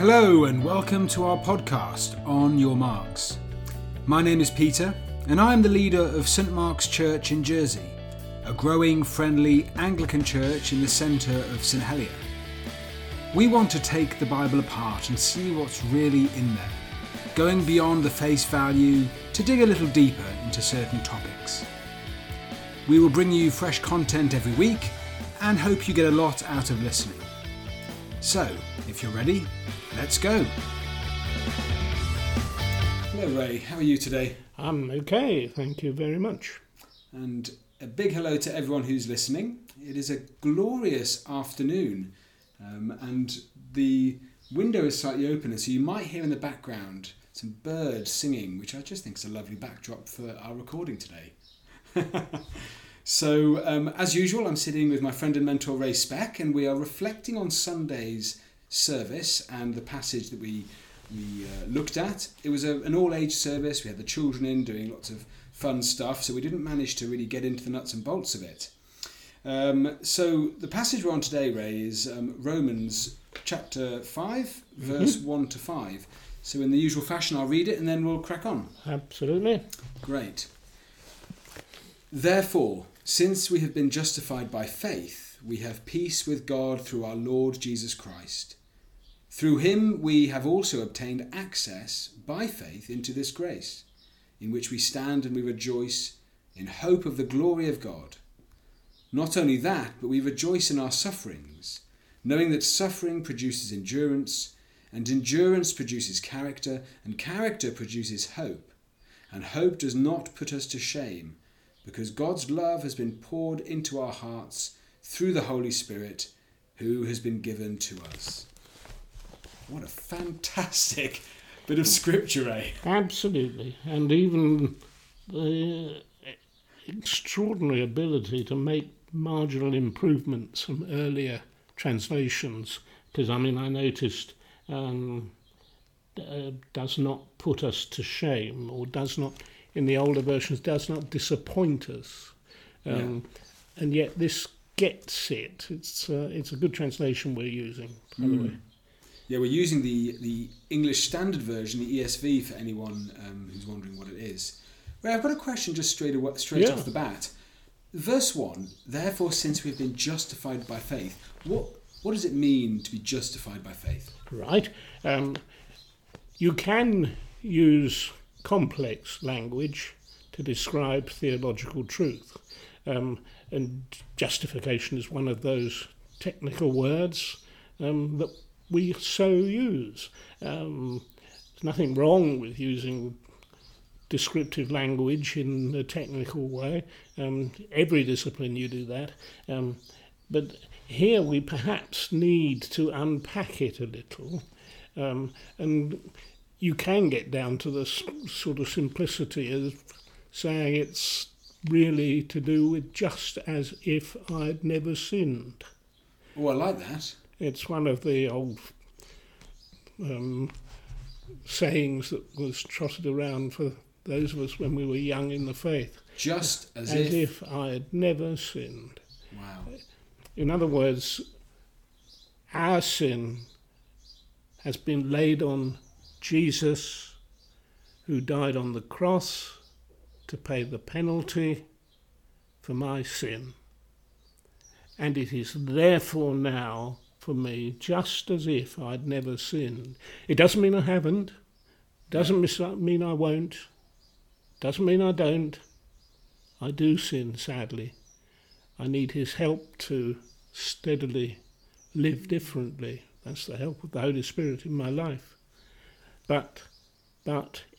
Hello and welcome to our podcast, On Your Marks. My name is Peter and I am the leader of St. Mark's Church in Jersey, a growing, friendly Anglican church in the centre of St. Helier. We want to take the Bible apart and see what's really in there, going beyond the face value to dig a little deeper into certain topics. We will bring you fresh content every week and hope you get a lot out of listening. So, if you're ready, let's go. Hello Ray, how are you today? I'm okay, thank you very much. And a big hello to everyone who's listening. It is a glorious afternoon. And the window is slightly open, so you might hear in the background some birds singing, which I just think is a lovely backdrop for our recording today. So, as usual, I'm sitting with my friend and mentor Ray Speck, and we are reflecting on Sunday's service and the passage that we looked at. It was an all-age service. We had the children in doing lots of fun stuff, so we didn't manage to really get into the nuts and bolts of it. So the passage we're on today, Ray, is Romans chapter 5, verse 1 to 5. So in the usual fashion, I'll read it and then we'll crack on. Absolutely. Great. Therefore, since we have been justified by faith, we have peace with God through our Lord Jesus Christ. Through him we have also obtained access by faith into this grace, in which we stand and we rejoice in hope of the glory of God. Not only that, but we rejoice in our sufferings, knowing that suffering produces endurance, and endurance produces character, and character produces hope. And hope does not put us to shame, because God's love has been poured into our hearts through the Holy Spirit, who has been given to us. What a fantastic bit of scripture, eh? Absolutely. And even the extraordinary ability to make marginal improvements from earlier translations, because I noticed does not put us to shame, or does not, in the older versions, does not disappoint us, and yet this gets it. It's a good translation we're using, by the way. Yeah, we're using the English Standard Version, the ESV, for anyone who's wondering what it is. Well, I've got a question just straight off the bat. Verse 1, therefore since we've been justified by faith, what does it mean to be justified by faith? Right. You can use complex language to describe theological truth. And justification is one of those technical words that we so use. There's nothing wrong with using descriptive language in a technical way. Every discipline you do that. But here we perhaps need to unpack it a little. And you can get down to the sort of simplicity of saying it's really to do with just as if I'd never sinned. Oh, I like that. It's one of the old sayings that was trotted around for those of us when we were young in the faith. Just as if I had never sinned. Wow. In other words, our sin has been laid on Jesus, who died on the cross to pay the penalty for my sin. And it is therefore now for me just as if I'd never sinned. It doesn't mean I haven't, doesn't mean I won't, doesn't mean I don't. I do sin, sadly. I need his help to steadily live differently. That's the help of the Holy Spirit in my life. But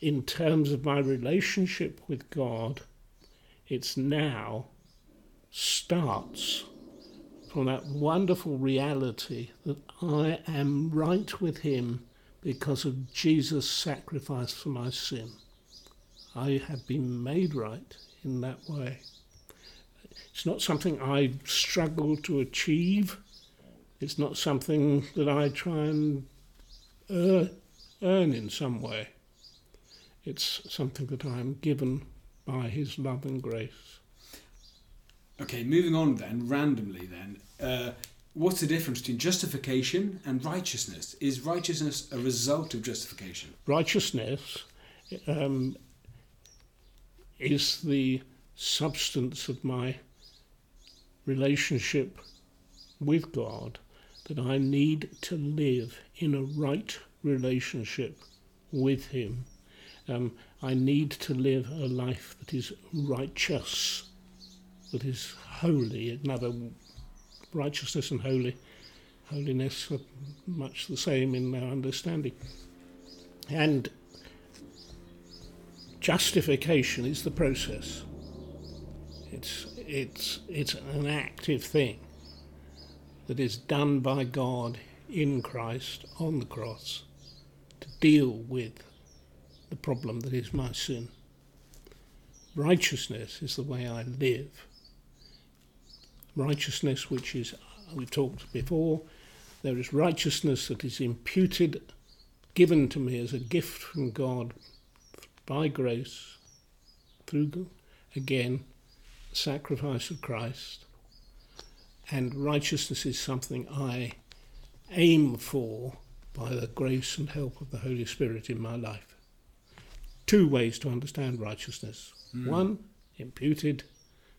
in terms of my relationship with God, it's now starts from that wonderful reality that I am right with him because of Jesus' sacrifice for my sin. I have been made right in that way. It's not something I struggle to achieve. It's not something that I try and earn in some way. It's something that I am given by his love and grace. Okay, moving on then, randomly then. what's the difference between justification and righteousness? Is righteousness a result of justification? Righteousness is the substance of my relationship with God, that I need to live in a right relationship with Him. I need to live a life that is righteous, that is holy. Another righteousness and holiness are much the same in our understanding. And justification is the process. It's an active thing that is done by God in Christ on the cross to deal with the problem that is my sin. Righteousness is the way I live. Righteousness which is, we've talked before, there is righteousness that is imputed, given to me as a gift from God by grace, through, again, the sacrifice of Christ. And righteousness is something I aim for by the grace and help of the Holy Spirit in my life. 2 ways to understand righteousness. 1, imputed.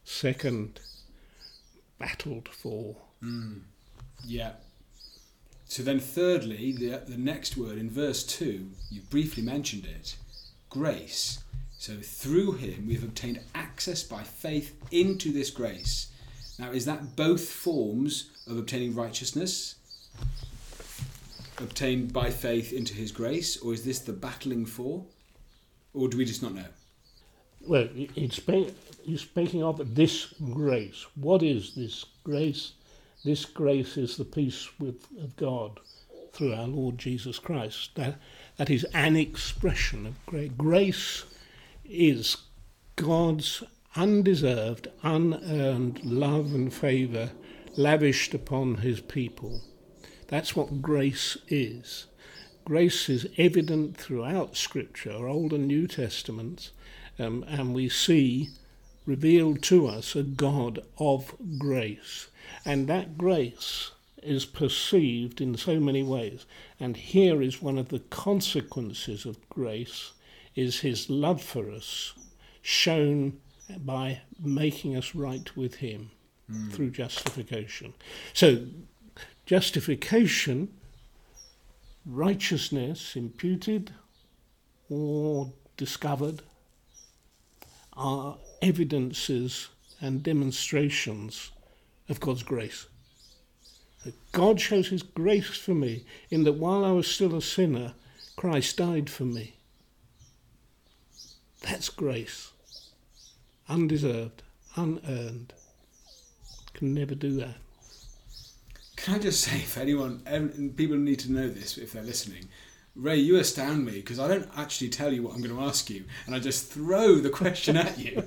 2, battled for. Yeah. So then thirdly, the next word in verse 2, you briefly mentioned it, grace. So through Him we've obtained access by faith into this grace. Now, is that both forms of obtaining righteousness, obtained by faith into His grace, or is this the battling for? Or do we just not know? Well, you're speaking of this grace. What is this grace? This grace is the peace of God through our Lord Jesus Christ. That is an expression of grace. Grace is God's undeserved, unearned love and favour lavished upon His people. That's what grace is. Grace is evident throughout Scripture, Old and New Testaments, and we see revealed to us a God of grace. And that grace is perceived in so many ways. And here is one of the consequences of grace, is His love for us, shown by making us right with Him through justification. So justification, righteousness imputed or discovered, are evidences and demonstrations of God's grace. God shows His grace for me in that while I was still a sinner, Christ died for me. That's grace. Undeserved, unearned. Can never do that. Can I just say, for anyone, and people need to know this if they're listening, Ray, you astound me, because I don't actually tell you what I'm going to ask you, and I just throw the question at you,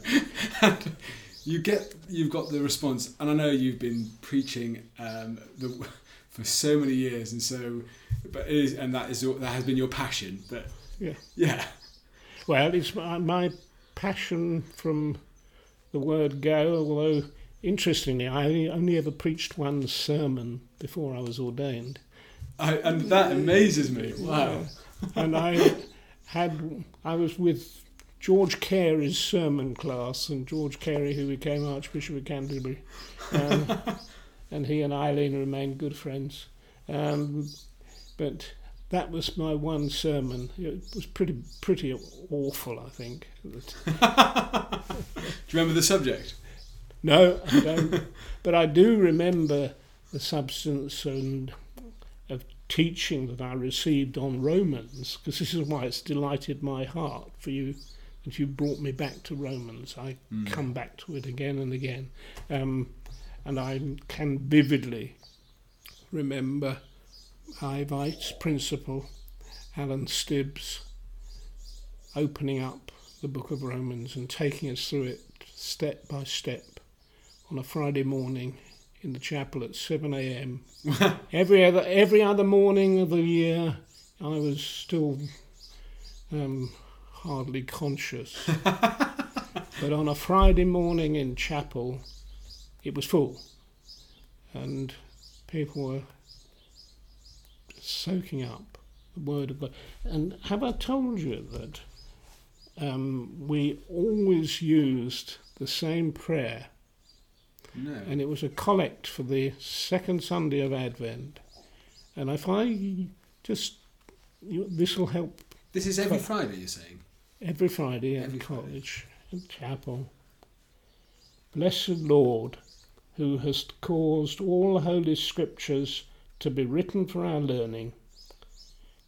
and you've got the response. And I know you've been preaching for so many years, and so, but it is, and that has been your passion. But yeah. Well, it's my passion from the word go, although. Interestingly, I only ever preached one sermon before I was ordained. And that amazes me. Wow. And I was with George Carey's sermon class, and George Carey, who became Archbishop of Canterbury, and he and Eileen remained good friends. But that was my one sermon. It was pretty awful, I think. Do you remember the subject? No, I don't. But I do remember the substance and of teaching that I received on Romans, because this is why it's delighted my heart for you, that you brought me back to Romans. I come back to it again and again. And I can vividly remember Ivite's principal, Alan Stibbs, opening up the book of Romans and taking us through it step by step. On a Friday morning in the chapel at 7 a.m. every other morning of the year, I was still hardly conscious. But on a Friday morning in chapel, it was full, and people were soaking up the Word of God. And have I told you that we always used the same prayer? No. And it was a collect for the second Sunday of Advent. And if I just... this will help. This is every Friday, you're saying? Every Friday at college, at chapel. Blessed Lord, who hast caused all holy scriptures to be written for our learning,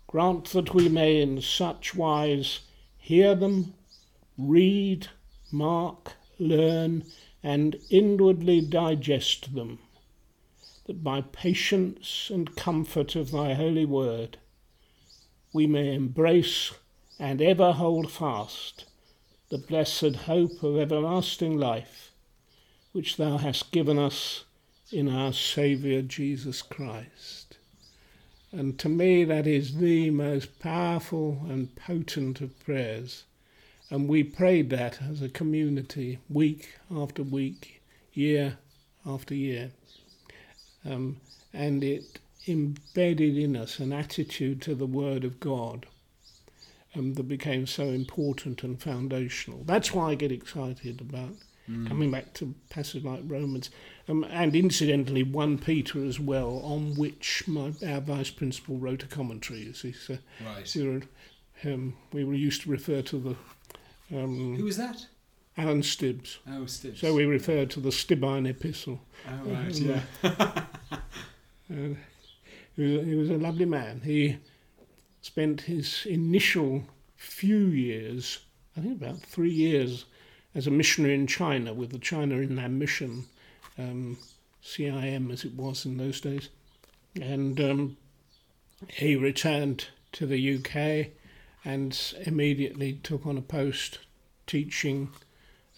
grant that we may in such wise hear them, read, mark, learn, and inwardly digest them, that by patience and comfort of thy holy word we may embrace and ever hold fast the blessed hope of everlasting life, which thou hast given us in our Saviour Jesus Christ. And to me that is the most powerful and potent of prayers. And we prayed that as a community, week after week, year after year. And it embedded in us an attitude to the Word of God that became so important and foundational. That's why I get excited about coming back to passages like Romans and incidentally 1 Peter as well, on which our vice principal wrote a commentary. We were used to refer to the... who was that? Alan Stibbs. Oh, Stibbs. So we referred to the Stibbine epistle. Oh, right, He was a lovely man. He spent his initial few years, I think about 3 years, as a missionary in China with the China Inland Mission, CIM as it was in those days. And he returned to the UK and immediately took on a post teaching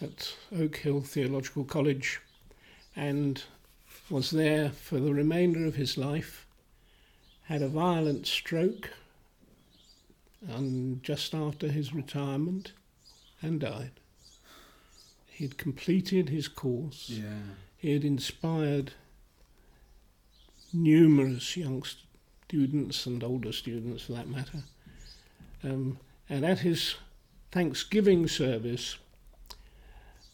at Oak Hill Theological College and was there for the remainder of his life. Had a violent stroke and just after his retirement and died. He'd completed his course. Yeah. He had inspired numerous young students and older students for that matter. And at his Thanksgiving service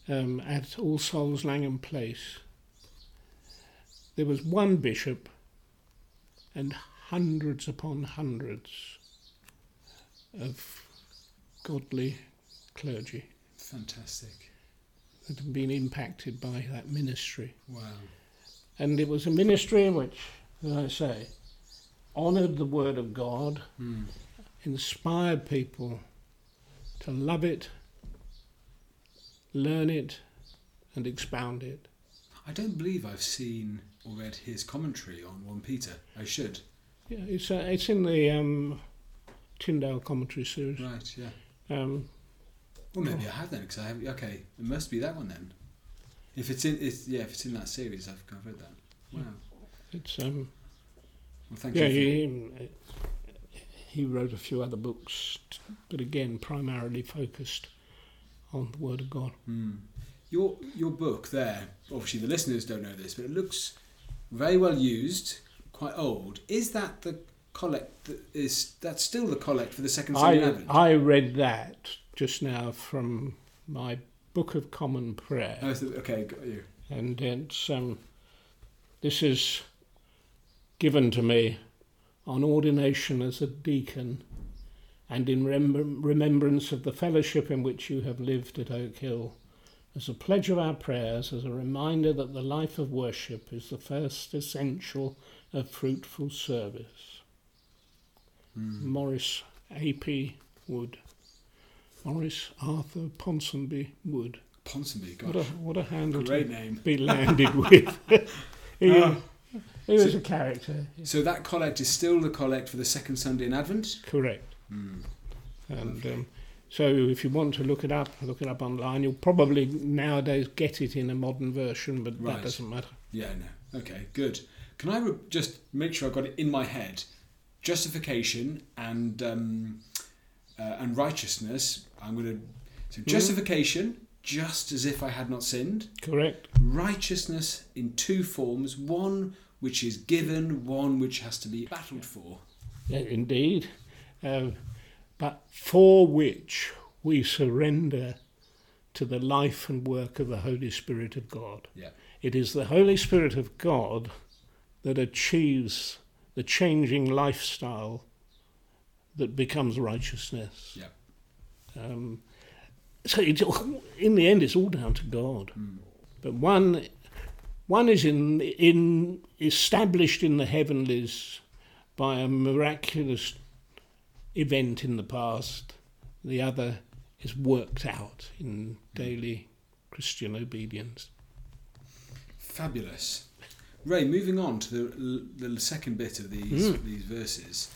at All Souls Langham Place, there was one bishop and hundreds upon hundreds of godly clergy. Fantastic. That had been impacted by that ministry. Wow. And it was a ministry which, as I say, honoured the Word of God, inspired people to love it, learn it, and expound it. I don't believe I've seen or read his commentary on 1 Peter. I should. Yeah, it's in the Tyndale commentary series. Right, yeah. Well, maybe I have then, because I haven't. Okay, it must be that one then. If it's in that series, I've read that. Wow. It's Well, thank you. Yeah, he wrote a few other books, but again, primarily focused on the Word of God. Mm. Your book there. Obviously, the listeners don't know this, but it looks very well used. Quite old. Is that the collect that is that's still the collect for the second Sunday of Advent? I read that just now from my Book of Common Prayer. Oh, okay, got you. And it's this is given to me on ordination as a deacon and in remembrance of the fellowship in which you have lived at Oak Hill, as a pledge of our prayers, as a reminder that the life of worship is the first essential of fruitful service. Maurice A.P. Wood. Maurice Arthur Ponsonby Wood. Ponsonby, gosh. What a handle. Great name. Be landed with. He was a character. So that collect is still the collect for the second Sunday in Advent? Correct. And... so if you want to look it up online. You'll probably nowadays get it in a modern version, but that doesn't matter. Yeah, no. Okay, good. Can I just make sure I've got it in my head? Justification and righteousness. So justification, just as if I had not sinned. Correct. Righteousness in two forms. One which is given, one which has to be battled for. Yeah, indeed. But for which we surrender to the life and work of the Holy Spirit of God. Yeah. It is the Holy Spirit of God that achieves the changing lifestyle that becomes righteousness. Yeah. So in the end, it's all down to God. Mm. But one is in established in the heavenlies by a miraculous event in the past. The other is worked out in daily Christian obedience. Fabulous. Ray, moving on to the second bit of these verses.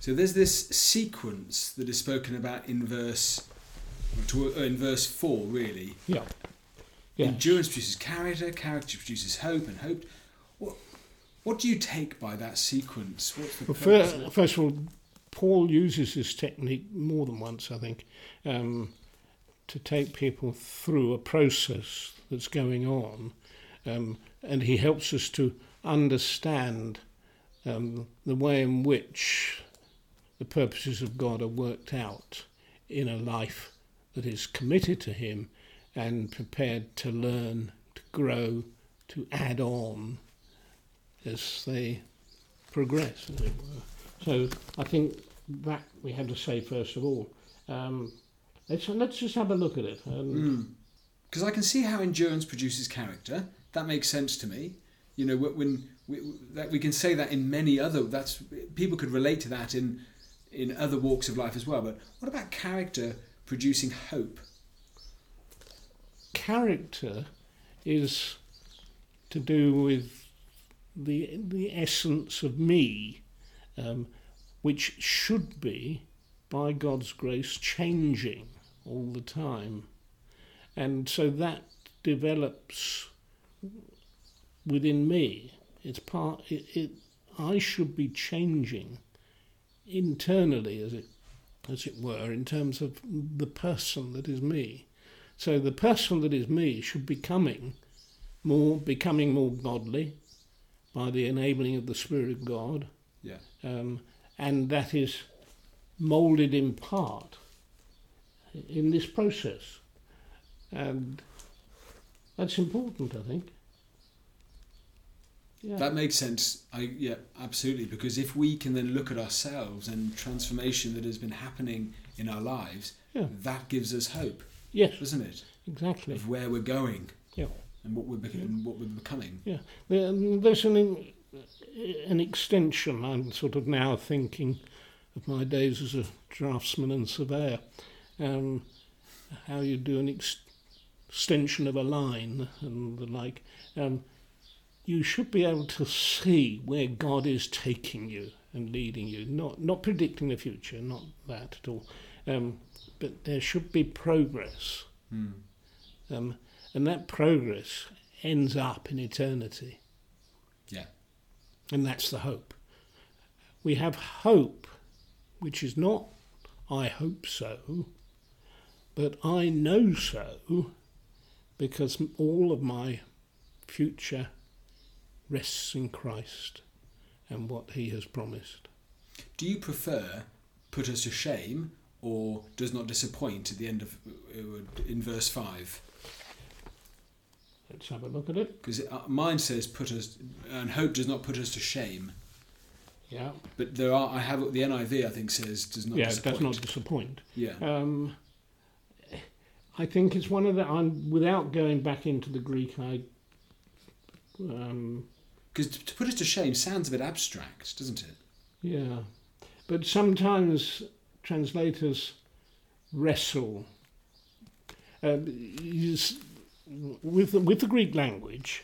So there's this sequence that is spoken about in verse 4, really. Yeah. Yes. Endurance produces character, character produces hope, and hope. What do you take by that sequence? What's the purpose? First of all, Paul uses this technique more than once, I think, to take people through a process that's going on, and he helps us to understand the way in which the purposes of God are worked out in a life that is committed to him and prepared to learn, to grow, to add on as they progress, as it were. So I think that we have to say first of all. Let's just have a look at it. Because I can see how endurance produces character. That makes sense to me. You know, when we can say that in many other. That's people could relate to that in other walks of life as well. But what about character producing hope? Character is to do with the essence of me. Which should be, by God's grace, changing all the time. And so that develops within me. It's part. I should be changing internally, as it were, in terms of the person that is me. So the person that is me should be becoming more godly by the enabling of the Spirit of God. Yeah. And that is moulded in part in this process. And that's important, I think. Yeah. That makes sense. Yeah, absolutely. Because if we can then look at ourselves and transformation that has been happening in our lives, that gives us hope. Yes. Doesn't it? Exactly. Of where we're going. Yeah. And what we're becoming. Yeah. There's an extension. I'm sort of now thinking of my days as a draftsman and surveyor, how you do an extension of a line and the like. You should be able to see where God is taking you and leading you, not predicting the future, not that at all, but there should be progress. And that progress ends up in eternity. Yeah. And that's the hope. We have hope, which is not, I hope so, but I know so, because all of my future rests in Christ and what he has promised. Do you prefer put us to shame or does not disappoint at the end of, in verse 5? Let's have a look at it. Because mine says put us, and hope does not put us to shame. Yeah. But the NIV I think says does not disappoint. Yeah, does not disappoint. Yeah. I think it's one of the, without going back into the Greek, because to put us to shame sounds a bit abstract, doesn't it? Yeah. But sometimes translators wrestle. With the Greek language,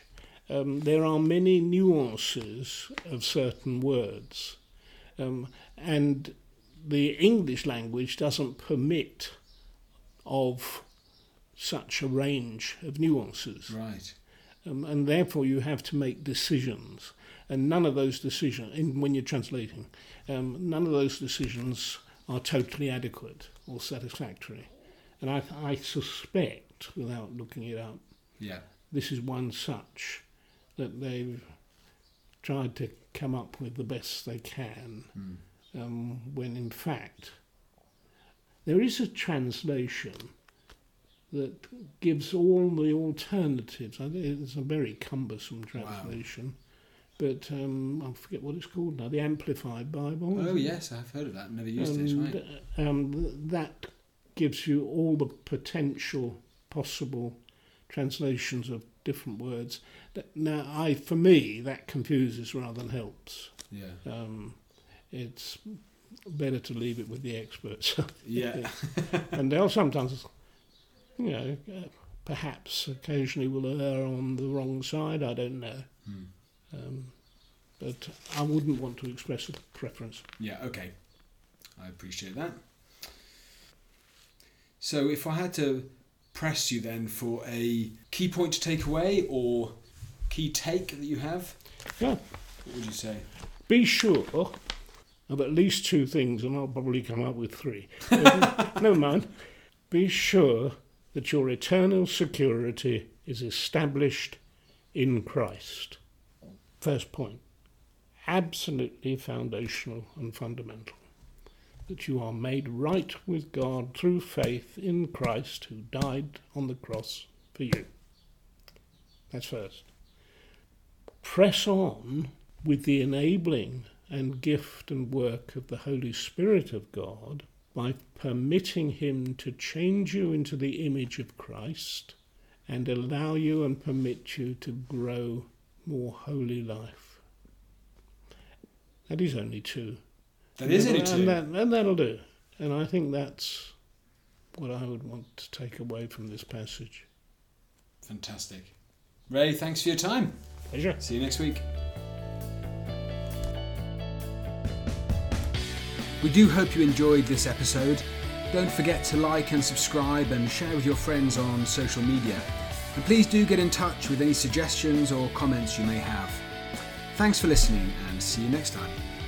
there are many nuances of certain words, and the English language doesn't permit of such a range of nuances. Right. And therefore you have to make decisions, and none of those decisions, when you're translating, none of those decisions are totally adequate or satisfactory. And I suspect, without looking it up, this is one such that they've tried to come up with the best they can, when in fact there is a translation that gives all the alternatives. I think it's a very cumbersome translation, but I forget what it's called now, the Amplified Bible. Oh yes, I've heard of that, I've never used it, it's right. That gives you all the potential possible translations of different words. Now, for me, that confuses rather than helps. Yeah. It's better to leave it with the experts. Yeah. And they'll sometimes, you know, perhaps occasionally will err on the wrong side, I don't know. But I wouldn't want to express a preference. Yeah, okay. I appreciate that. So if I had to press you then for a key point to take away or key take that you have, what would you say? Be sure of at least two things, and I'll probably come up with three. Never mind. Be sure that your eternal security is established in Christ. First point, absolutely foundational and fundamental. That you are made right with God through faith in Christ who died on the cross for you. That's first. Press on with the enabling and gift and work of the Holy Spirit of God by permitting him to change you into the image of Christ and allow you and permit you to grow more holy life. That is only two. That is it, too. And that'll do. And I think that's what I would want to take away from this passage. Fantastic. Ray, thanks for your time. Pleasure. See you next week. We do hope you enjoyed this episode. Don't forget to like and subscribe and share with your friends on social media. And please do get in touch with any suggestions or comments you may have. Thanks for listening and see you next time.